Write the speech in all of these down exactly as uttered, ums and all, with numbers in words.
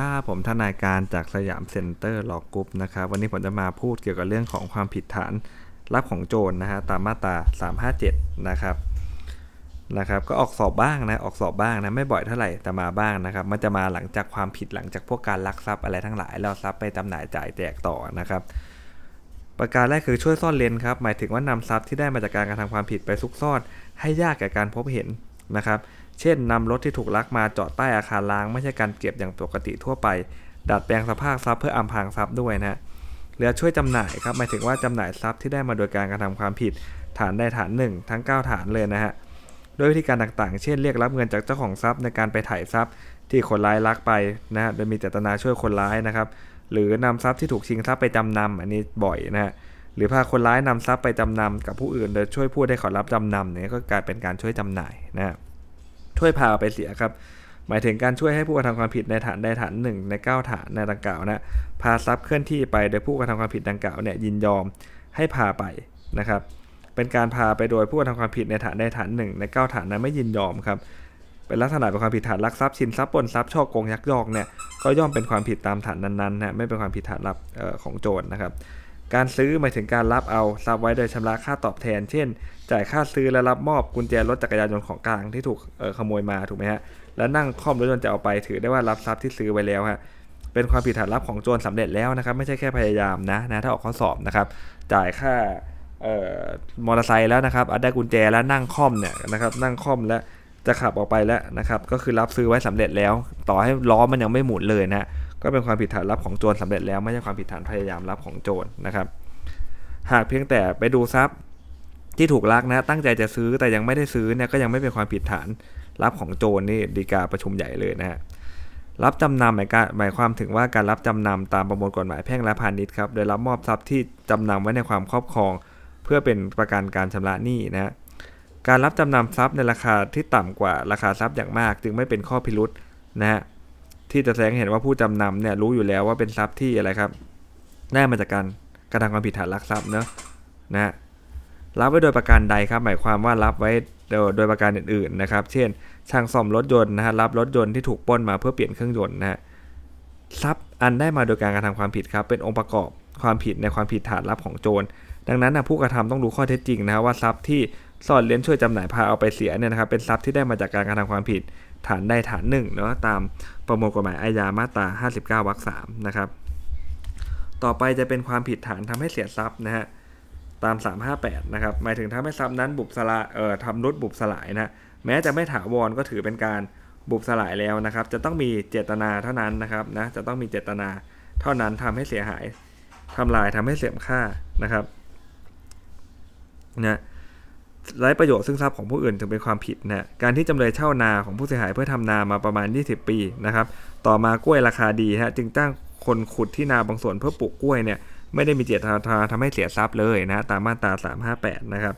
ครับผมทนายการจากสยามเซ็นเตอร์ลอว์กรุ๊ปนะครับวันนี้ผมจะมาพูดเกี่ยวกับเรื่องของความผิดฐานรับของโจร นะฮะตามมาตราสามห้าเจ็ดนะครับนะครับก็ออกสอบบ้างนะออกสอบบ้างนะไม่บ่อยเท่าไหร่แต่มาบ้างนะครับมันจะมาหลังจากความผิดหลังจากพวกการลักทรัพย์อะไรทั้งหลายแล้วทรัพย์ไปจำหน่ายจ่ายแจกต่อนะครับประการแรกคือช่วยซ่อนเร้นครับหมายถึงว่านำทรัพย์ที่ได้มาจากการกระทำความผิดไปซุกซ่อนให้ยากแก่การพบเห็นนะครับเช่นนำรถที่ถูกลักมาจอดใต้อาคารล้างไม่ใช่การเก็บอย่างปกติทั่วไปดัดแปลงสภาพทรัพย์เพื่ออำพรางทรัพย์ด้วยนะหรือช่วยจำหน่ายครับหมายถึงว่าจำหน่ายทรัพย์ที่ได้มาโดยการกระทำความผิดฐานใดฐานหนึ่งทั้งเก้าฐานเลยนะฮะโดยวิธีการต่างๆเช่นเรียกรับเงินจากเจ้าของทรัพย์ในการไปถ่ายทรัพย์ที่คนร้ายลักไปนะฮะโดยมีเจตนาช่วยคนร้ายนะครับหรือนำทรัพย์ที่ถูกชิงทรัพย์ไปจำนำอันนี้บ่อยนะฮะหรือพาคนร้ายนำทรัพย์ไปจำนำกับผู้อื่นโดยช่วยพูดให้เขารับจำนำเนี่ยก็กลายเป็นการช่วยจำหน่ายนะฮะช่วยพาไปเสียครับหมายถึงการช่วยให้ผู้กระทำความผิดในฐานใดฐานหนึ่งในเก้าฐานในดังกล่าวนะพาทรัพย์เคลื่อนที่ไปโดยผู้กระทำความผิดดังกล่าวเนี่ยยินยอมให้พาไปนะครับเป็นการพาไปโดยผู้กระทำความผิดในฐานใดฐานหนึ่งในเก้าฐานนั้นไม่ยินยอมครับเป็นลักษณะเป็นความผิดฐานลักทรัพย์ชิงทรัพย์ปล้นทรัพย์ฉ้อโกงยักยอกเนี่ยก็ย่อมเป็นความผิดตามฐานนั้นๆนะไม่เป็นความผิดฐานลับของโจร นะครับการซื้อหมายถึงการรับเอาทรัพย์ไว้โดยชำระค่าตอบแทนเช่นจ่ายค่าซื้อและรับมอบกุญแจรถจักรยานยนต์ของกลางที่ถูกขโมยมาถูกไหมฮะและนั่งคล่อมรถยนต์จะเอาไปถือได้ว่ารับทรัพย์ที่ซื้อไว้แล้วฮะเป็นความผิดฐานลับของโจรสำเร็จแล้วนะครับไม่ใช่แค่พยายามนะนะถ้าออกข้อสอบนะครับจ่ายค่ามอเตอร์ไซค์แล้วนะครับได้กุญแจแล้วนั่งคล่อมเนี่ยนะครับนั่งคล่อมแล้วจะขับออกไปแล้วนะครับก็คือรับซื้อไว้สำเร็จแล้วต่อให้ล้อมันยังไม่หมุนเลยนะก็เป็นความผิดฐานลับของโจรสำเร็จแล้วไม่ใช่ความผิดฐานพยายามลับของโจร นะครับหากเพียงแต่ไปดูทรัพย์ที่ถูกลักนะตั้งใจจะซื้อแต่ยังไม่ได้ซื้อเนี่ยก็ยังไม่เป็นความผิดฐานลับของโจร นี่ฎีกาประชุมใหญ่เลยนะฮะรับจำนำหมายการหมายความถึงว่าการรับจำนำตามประมวลกฎหมายแพ่งและพาณิชย์ครับโดยรับมอบทรัพย์ที่จำนำไว้ในความครอบครองเพื่อเป็นประกันการชำระหนี้นะฮะการรับจำนำทรัพย์ในราคาที่ต่ำกว่าราคาทรัพย์อย่างมากจึงไม่เป็นข้อพิรุธนะฮะที่จะแสดงเห็นว่าผู้จำนำเนี่ยรู้อยู่แล้วว่าเป็นทรัพย์ที่อะไรครับได้มาจากการกระทำความผิดฐานลักทรัพย์เนอะนะฮะรับไว้โดยประการใดครับหมายความว่ารับไว้โดยประการอื่นๆนะครับเช่นช่างซ่อมรถยนต์นะฮะรับรถยนต์ที่ถูกปล้นมาเพื่อเปลี่ยนเครื่องยนต์นะฮะทรัพย์อันได้มาโดยการกระทำความผิดครับเป็นองค์ประกอบความผิดในความผิดฐานลับของโจรดังนั้นนะผู้กระทำต้องรู้ข้อเท็จจริงนะฮะว่าทรัพย์ที่ซ่อนเร้นช่วยจำหน่ายพาเอาไปเสียเนี่ยนะครับเป็นทรัพย์ที่ได้มาจากการกระทำความผิดฐานใดฐานหนึ่งเนาะตามประมวลกฎหมายอาญามาตราห้าสิบเก้าวรรคสามนะครับต่อไปจะเป็นความผิดฐานทำให้เสียทรัพย์นะฮะตามสามห้าแปดนะครับหมายถึงทำให้ทรัพย์นั้นบุบสลายเอ่อทำรุดบุบสลายนะแม้จะไม่ถาวรก็ถือเป็นการบุบสลายแล้วนะครับจะต้องมีเจตนาเท่านั้นนะครับนะจะต้องมีเจตนาเท่านั้นทำให้เสียหายทำลายทำให้เสื่อมค่านะครับนะไร้ประโยชน์ซึ่งทรัพย์ของผู้อื่นจึงเป็นความผิดนะการที่จำเลยเช่านาของผู้เสียหายเพื่อทำนามาประมาณยี่สิบปีนะครับต่อมากล้วยราคาดีฮะจึงจ้างคนขุดที่นาบางส่วนเพื่อปลูกกล้วยเนี่ยไม่ได้มีเจตนาทำให้เสียทรัพย์เลยนะตามมาตราสามห้าแปดนะครับ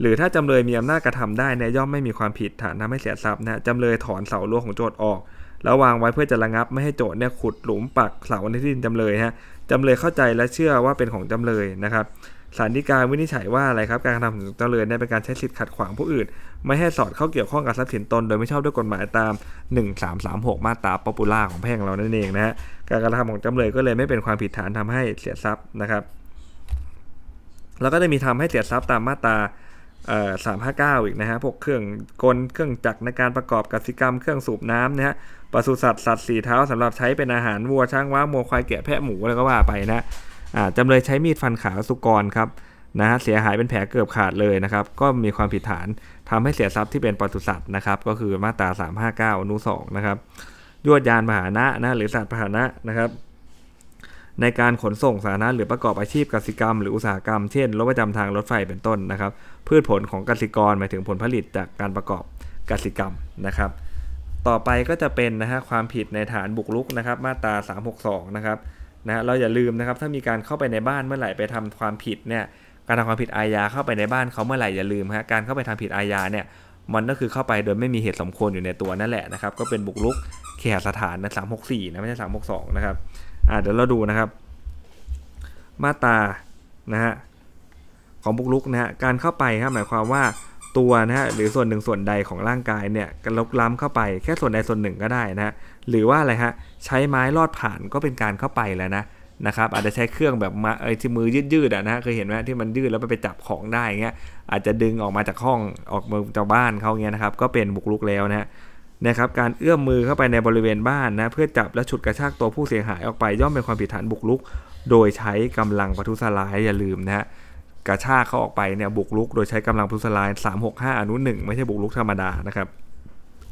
หรือถ้าจำเลยมีอำนาจกระทำได้เนี่ยย่อมไม่มีความผิดฐานทำให้เสียทรัพย์นะจำเลยถอนเสารั้วของโจทก์ออกแล้ววางไว้เพื่อจะระงับไม่ให้โจทก์เนี่ยขุดหลุมปักเสาในที่ดินจำเลยฮะจำเลยเข้าใจและเชื่อว่าเป็นของจำเลยนะครับศาลฎีกาวินิจฉัยว่าอะไรครับการกระทำของจำเลยเป็นการใช้สิทธิ์ขัดขวางผู้อื่นไม่ให้สอดเข้าเกี่ยวข้องกับทรัพย์สินตนโดยไม่ชอบด้วยกฎหมายตามหนึ่งสามสามหกมาตราป๊อปปูล่าของแพ่งเรานั่นเองนะฮะการกระทำของจำเลยก็เลยไม่เป็นความผิดฐานทำให้เสียทรัพย์นะครับแล้วก็ได้มีทำให้เสียทรัพย์ตามมาตราเอ่อสามห้าเก้าอีกนะฮะพวกเครื่องกลเครื่องจักรในการประกอบกสิกรรมเครื่องสูบน้ำนะฮะปศุสัตว์สัตว์สี่เท้าสำหรับใช้เป็นอาหารวัวช้างว้าโมควายแกะแพะหมูอะไรก็ว่าไปนะอ่าจำเลยใช้มีดฟันขาสุกรครับนะฮะเสียหายเป็นแผลเกือบขาดเลยนะครับก็มีความผิดฐานทำให้เสียทรัพย์ที่เป็นปศุสัตว์นะครับก็คือมาตราสามห้าเก้าอนุสองนะครับยวดยานพาหนะนะหรือสัตว์พาหนะนะครับในการขนส่งสาธารณะหรือประกอบอาชีพกสิกรรมหรืออุตสาหกรรมเช่นรถประจำทางรถไฟเป็นต้นนะครับพืชผลของเกษตรกรหมายถึงผลผลิตจากการประกอบกสิกรรมนะครับต่อไปก็จะเป็นนะฮะความผิดในฐานบุกรุกนะครับมาตราสามหกสองนะครับนะเราอย่าลืมนะครับถ้ามีการเข้าไปในบ้านเมื่อไหร่ไปทำความผิดเนี่ยการทำความผิดอาญาเข้าไปในบ้านเขาเมื่อไหร่อย่าลืมฮะการเข้าไปทำผิดอาญาเนี่ยมันก็คือเข้าไปโดยไม่มีเหตุสมควรอยู่ในตัวนั่นแหละนะครับก็เป็นบุกรุกเคหสถานนะสามหกสี่นะไม่ใช่สามหกสองนะครับอ่าเดี๋ยวเราดูนะครับมาตรานะฮะของบุกรุกนะฮะการเข้าไปครับหมายความว่า ตัวนะฮะหรือส่วนหนึ่งส่วนใดของร่างกายเนี่ยกระลบล้ำเข้าไปแค่ส่วนใดส่วนหนึ่งก็ได้นะฮะหรือว่าอะไรฮะใช้ไม้ลอดผ่านก็เป็นการเข้าไปแล้วนะนะครับอาจจะใช้เครื่องแบบมาไอ้ที่มือยืดๆอ่ะนะฮะเคยเห็นไหมที่มันยืดแล้วไปจับของได้เงี้ยอาจจะดึงออกมาจากห้องออกมาจากบ้านเขาเงี้ยนะครับก็เป็นบุกรุกแล้วนะฮะนะครับการเอื้อมมือเข้าไปในบริเวณบ้านนะเพื่อจับและฉุดกระชากตัวผู้เสียหายออกไปย่อมเป็นความผิดฐานบุกรุกโดยใช้กำลังประทุษร้ายอย่าลืมนะฮะกระชากเขาออกไปเนี่ยบุกรุกโดยใช้กำลังประทุษร้ายสามร้อยหกสิบห้าอนุหนึ่งไม่ใช่บุกรุกธรรมดานะครั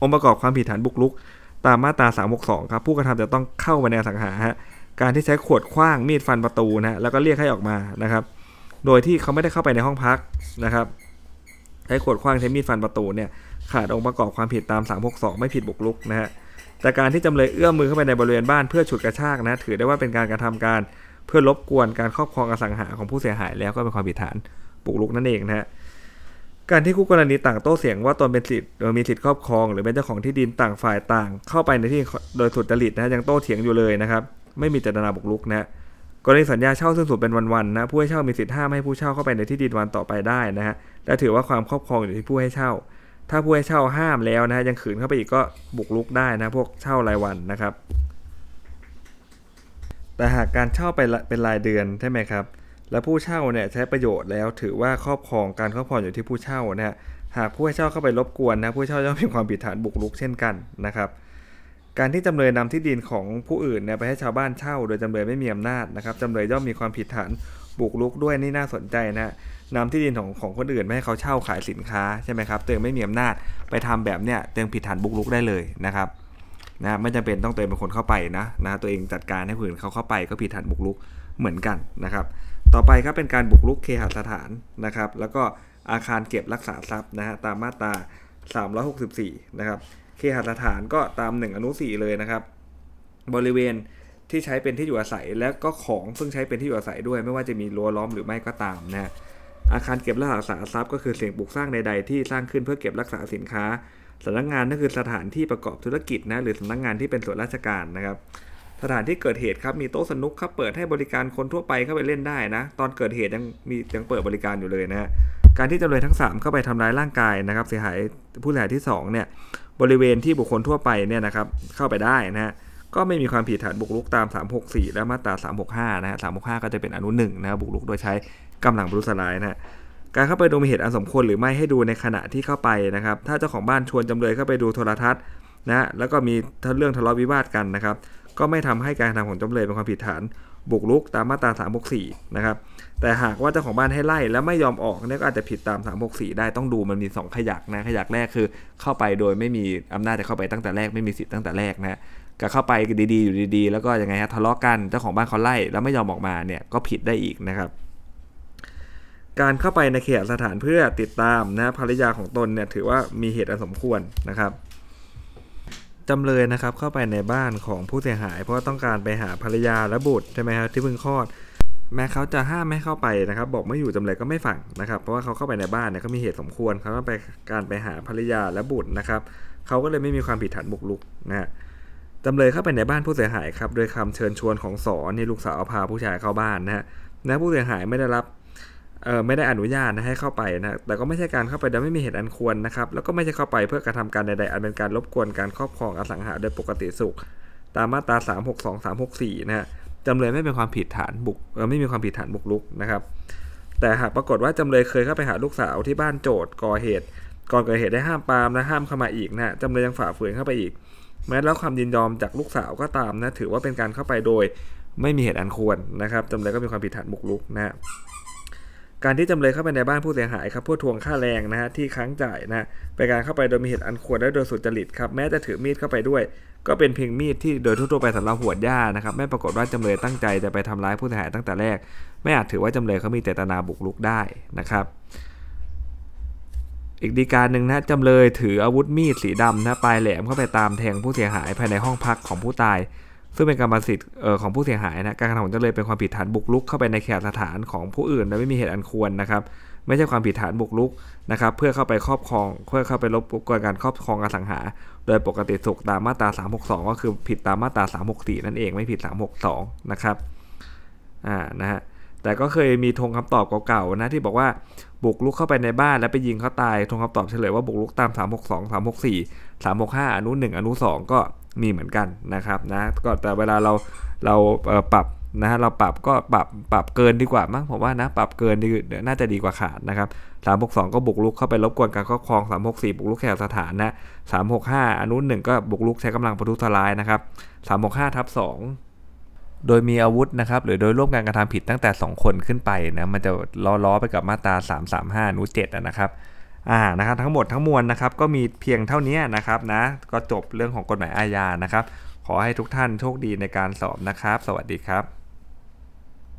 บองค์ประกอบความผิดฐานบุกรุกตามมาตราสามร้อยหกสิบสองครับผู้กระทำจะต้องเข้าไปในสังหาฮะการที่ใช้ขวดขว้างมีดฟันประตูนะฮะแล้วก็เรียกให้ออกมานะครับโดยที่เขาไม่ได้เข้าไปในห้องพักนะครับใช้ขวดขว้างใช้มีดฟันประตูเนี่ยขาดองค์ประกอบความผิดตามสามร้อยหกสิบสองไม่ผิดบุกรุกนะฮะแต่การที่จำเลยเอื้อมมือเข้าไปในบริเวณบ้านเพื่อฉุดกระชากนะถือได้ว่าเป็นการกระทำการเพื่อรบกวนการครอบครองอสังหาของผู้เสียหายแล้วก็เป็นความผิดฐานบุกรุกนั่นเองนะฮะการที่คู่กรณีต่างโต้เสียงว่าตนเป็นสิทธิ์มีสิทธิ์ครอบครองหรือเป็นเจ้าของที่ดินต่างฝ่ายต่างเข้าไปในที่โดยสุจริตนะยังโต้เถียงอยู่เลยนะครับไม่มีเจตนาบุกรุกนะกรณีสัญญาเช่าซึ่งสุดเป็นวันๆนะผู้ให้เช่ามีสิทธิ์ห้ามให้ผู้เช่าเข้าไปในที่ดินวันต่อไปได้นะฮะและถือว่าความครอบครองอยู่ที่ผู้ให้เช่าถ้าผู้ให้เช่าห้ามแล้วนะฮะยังขืนเข้าไปอีกก็บุกรุกได้นะพวกเช่ารายวันนะครับแต่หากการเช่าไปเป็นรายเดือนใช่ไหมครับและผู้เช่าเนี่ยใช้ประโยชน์แล้วถือว่าครอบครองการครอบครองอยู่ที่ผู้เช่านะฮะหากผู้ให้เช่าเข้าไปรบกวนนะผู้เช่าย่อมมีความผิดฐานบุกรุกเช่นกันนะครับการที่จำเลยนำที่ดินของผู้อื่นเนี่ยไปให้ชาวบ้านเช่าโดยจำเลยไม่มีอำนาจนะครับจำเลยย่อมมีความผิดฐานบุกรุกด้วยนี่น่าสนใจนะฮะนำที่ดินของของคนอื่นไม่ให้เขาเช่าขายสินค้าใช่ไหมครับตัวเองไม่มีอำนาจไปทำแบบเนี้ยตัวเองผิดฐานบุกรุกได้เลยนะครับนะไม่จำเป็นต้องตัวเองเป็นคนเข้าไปนะนะตัวเองจัดการให้ผู้อื่นเขาเข้าไปก็ผิดฐานบุกรุกเหมือนกันนะครับต่อไปครับเป็นการบุกรุกเคหสถานนะครับแล้วก็อาคารเก็บรักษาทรัพย์นะฮะตามมาตราสามร้อยหกสิบสี่นะครับเคหสถานก็ตามหนึ่งอนุสี่เลยนะครับบริเวณที่ใช้เป็นที่อยู่อาศัยและก็ของซึ่งใช้เป็นที่อยู่อาศัยด้วยไม่ว่าจะมีรั้วล้อมหรือไม่ก็ตามนะอาคารเก็บรักษาทรัพย์ก็คือสิ่งปลูกสร้างใดๆที่สร้างขึ้นเพื่อเก็บรักษาสินค้าสำนักงานนั่นคือสถานที่ประกอบธุรกิจนะหรือสำนักงานที่เป็นส่วนราชการนะครับสถานที่เกิดเหตุครับมีโต๊ะสนุกครับเปิดให้บริการคนทั่วไปเข้าไปเล่นได้นะตอนเกิดเหตุยังมียังเปิดบริการอยู่เลยนะการที่จำเลยทั้งสามเข้าไปทำร้ายร่างกายนะครับเสียหายผู้เสียหายที่สองเนี่ยบริเวณที่บุคคลทั่วไปเนี่ยนะครับเข้าไปได้นะฮะก็ไม่มีความผิดฐานบุกรุกตามสามร้อยหกสิบสี่และมาตราสามร้อยหกสิบห้านะฮะสามร้อยหกสิบห้าก็จะเป็นอนุหนึ่งนะบุกรุกโดยใช้กำลังประทุษร้ายนะฮะการเข้าไปดูมีเหตุอันสมควรหรือไม่ให้ดูในขณะที่เข้าไปนะครับถ้าเจ้าของบ้านชวนจำเลยเข้าไปดูโทรทัศน์นะแล้วก็มีเรื่องทะเลาะวิวาทกันนะครับก็ไม่ทำให้การกระทำของจำเลยเป็นความผิดฐานบุกรุกตามมาตราสามร้อยหกสิบสี่นะครับแต่หากว่าเจ้าของบ้านให้ไล่แล้วไม่ยอมออกเนี่ยก็อาจจะผิดตามสามร้อยหกสิบสี่ได้ต้องดูมันมีสองขยักนะขยักแรกคือเข้าไปโดยไม่มีอำนาจจะเข้าไปตั้งแต่แรกไม่มีสิทธิ์ตั้งแต่แรกนะก็เข้าไปดีๆอยู่ดีๆแล้วก็ยังไงฮะทะเลาะกันเจ้าของบ้านเขาไล่แล้วไม่ยอมออกมาเนี่ยก็ผิดได้อีกนะครับการเข้าไปในเขตสถานเพื่อติดตามนะภรรยาของตนเนี่ยถือว่ามีเหตุอันสมควรนะครับจำเลยนะครับเข้าไปในบ้านของผู้เสียหายเพราะต้องการไปหาภรรยาและบุตรใช่ไหมครับที่เพิ่งคลอดแม้เขาจะห้ามไม่เข้าไปนะครับบอกไม่อยู่จำเลยก็ไม่ฟังนะครับเพราะว่าเขาเข้าไปในบ้านเนี่ยก็มีเหตุสมควรเขาต้องไปการไปหาภรรยาและบุตรนะครับเขาก็เลยไม่มีความผิดฐานบุกรุกนะฮะจำเลยเข้าไปในบ้านผู้เสียหายครับโดยคำเชิญชวนของสอนนี่ลูกสาวพาผู้ชายเข้าบ้านนะฮะและผู้เสียหายไม่ได้รับเออไม่ได้อนุญาตนะให้เข้าไปนะแต่ก็ไม่ใช่การเข้าไปโดยไม่มีเหตุอันควรนะครับแล้วก็ไม่ใช่เข้าไปเพื่อกระทำการใดๆอันเป็นการรบกวนการครอบครองอสังหาโดยปกติสุขตามมาตราสามร้อยหกสิบสอง สามร้อยหกสิบสี่นะฮะจำเลยไม่เป็นความผิดฐานบุกไม่มีความผิดฐานบุกรุกนะครับแต่หากปรากฏว่าจำเลยเคยเข้าไปหาลูกสาวที่บ้านโจทก์ก่อเหตุก่อนเกิดเหตุได้ห้ามปรามและห้ามเข้ามาอีกนะจำเลยยังฝ่าฝืนเข้าไปอีกแม้แล้วความยินยอมจากลูกสาวก็ตามนะถือว่าเป็นการเข้าไปโดยไม่มีเหตุอันควรนะครับจำเลยก็มีความผิดฐานบุกรุกนะการที่จำเลยเข้าไปในบ้านผู้เสียหายครับเพื่อทวงค่าแรงนะฮะที่ค้างจ่ายนะเป็นการเข้าไปโดยมีเหตุอันควรและโดยสุจริตครับแม้จะถือมีดเข้าไปด้วยก็เป็นเพียงมีดที่โดยทั่วไปสำหรับหวดหญ้านะครับไม่ปรากฏว่าจำเลยตั้งใจจะไปทำร้ายผู้เสียหายตั้งแต่แรกไม่อาจถือว่าจำเลยเขามีเจตนาบุกรุกได้นะครับอีกดีกาหนึ่งนะจำเลยถืออาวุธมีดสีดำนะปลายแหลมเข้าไปตามแทงผู้เสียหายภายในห้องพักของผู้ตายซึ่งเป็นกรรมสิทธิ์ของผู้เสียหายนะการกระทำของจำเลยเป็นความผิดฐานบุกรุกเข้าไปในเขตสถานของผู้อื่นโดยไม่มีเหตุอันควรนะครับไม่ใช่ความผิดฐานบุกรุกนะครับเพื่อเข้าไปครอบครองเพื่อเข้าไปรบกวนการครอบครองอสังหาโดยปกติสุขตามมาตราสามร้อยหกสิบสองก็คือผิดตามมาตราสามร้อยหกสิบสี่นั่นเองไม่ผิดสามร้อยหกสิบสองนะครับอ่านะฮะแต่ แต่ก็เคยมีธงคำตอบเก่าๆนะที่บอกว่าบุกลุกเข้าไปในบ้านแล้วไปยิงเขาตายธงคำตอบเฉลยว่าบุกลุกตามสามหกสอง สามหกสี่ สามหกห้าอนุหนึ่งอนุสองก็มีเหมือนกันนะครับนะก็แต่เวลาเราเราปรับนะฮะเราปรับก็ปรับปรับเกินดีกว่ามั้งผมว่านะปรับเกินดีน่าจะดีกว่าขาดนะครับสามหกสองก็บุกลุกเข้าไปรบกวนการครอบครองสามหกสี่บุกลุกแข่งสถานนะสามหกห้าอนุหนึ่งก็บุกลุกใช้กำลังประทุษร้ายนะครับสามหกห้าทับสองโดยมีอาวุธนะครับหรือโดยร่วมการกระทำผิดตั้งแต่สองคนขึ้นไปนะมันจะล้อๆไปกับมาตราสามสามห้าอนุเจ็ดนะครับอ่านะครับทั้งหมดทั้งมวลนะครับก็มีเพียงเท่านี้นะครับนะก็จบเรื่องของกฎหมายอาญานะครับขอให้ทุกท่านโชคดีในการสอบนะครับสวัสดีครับ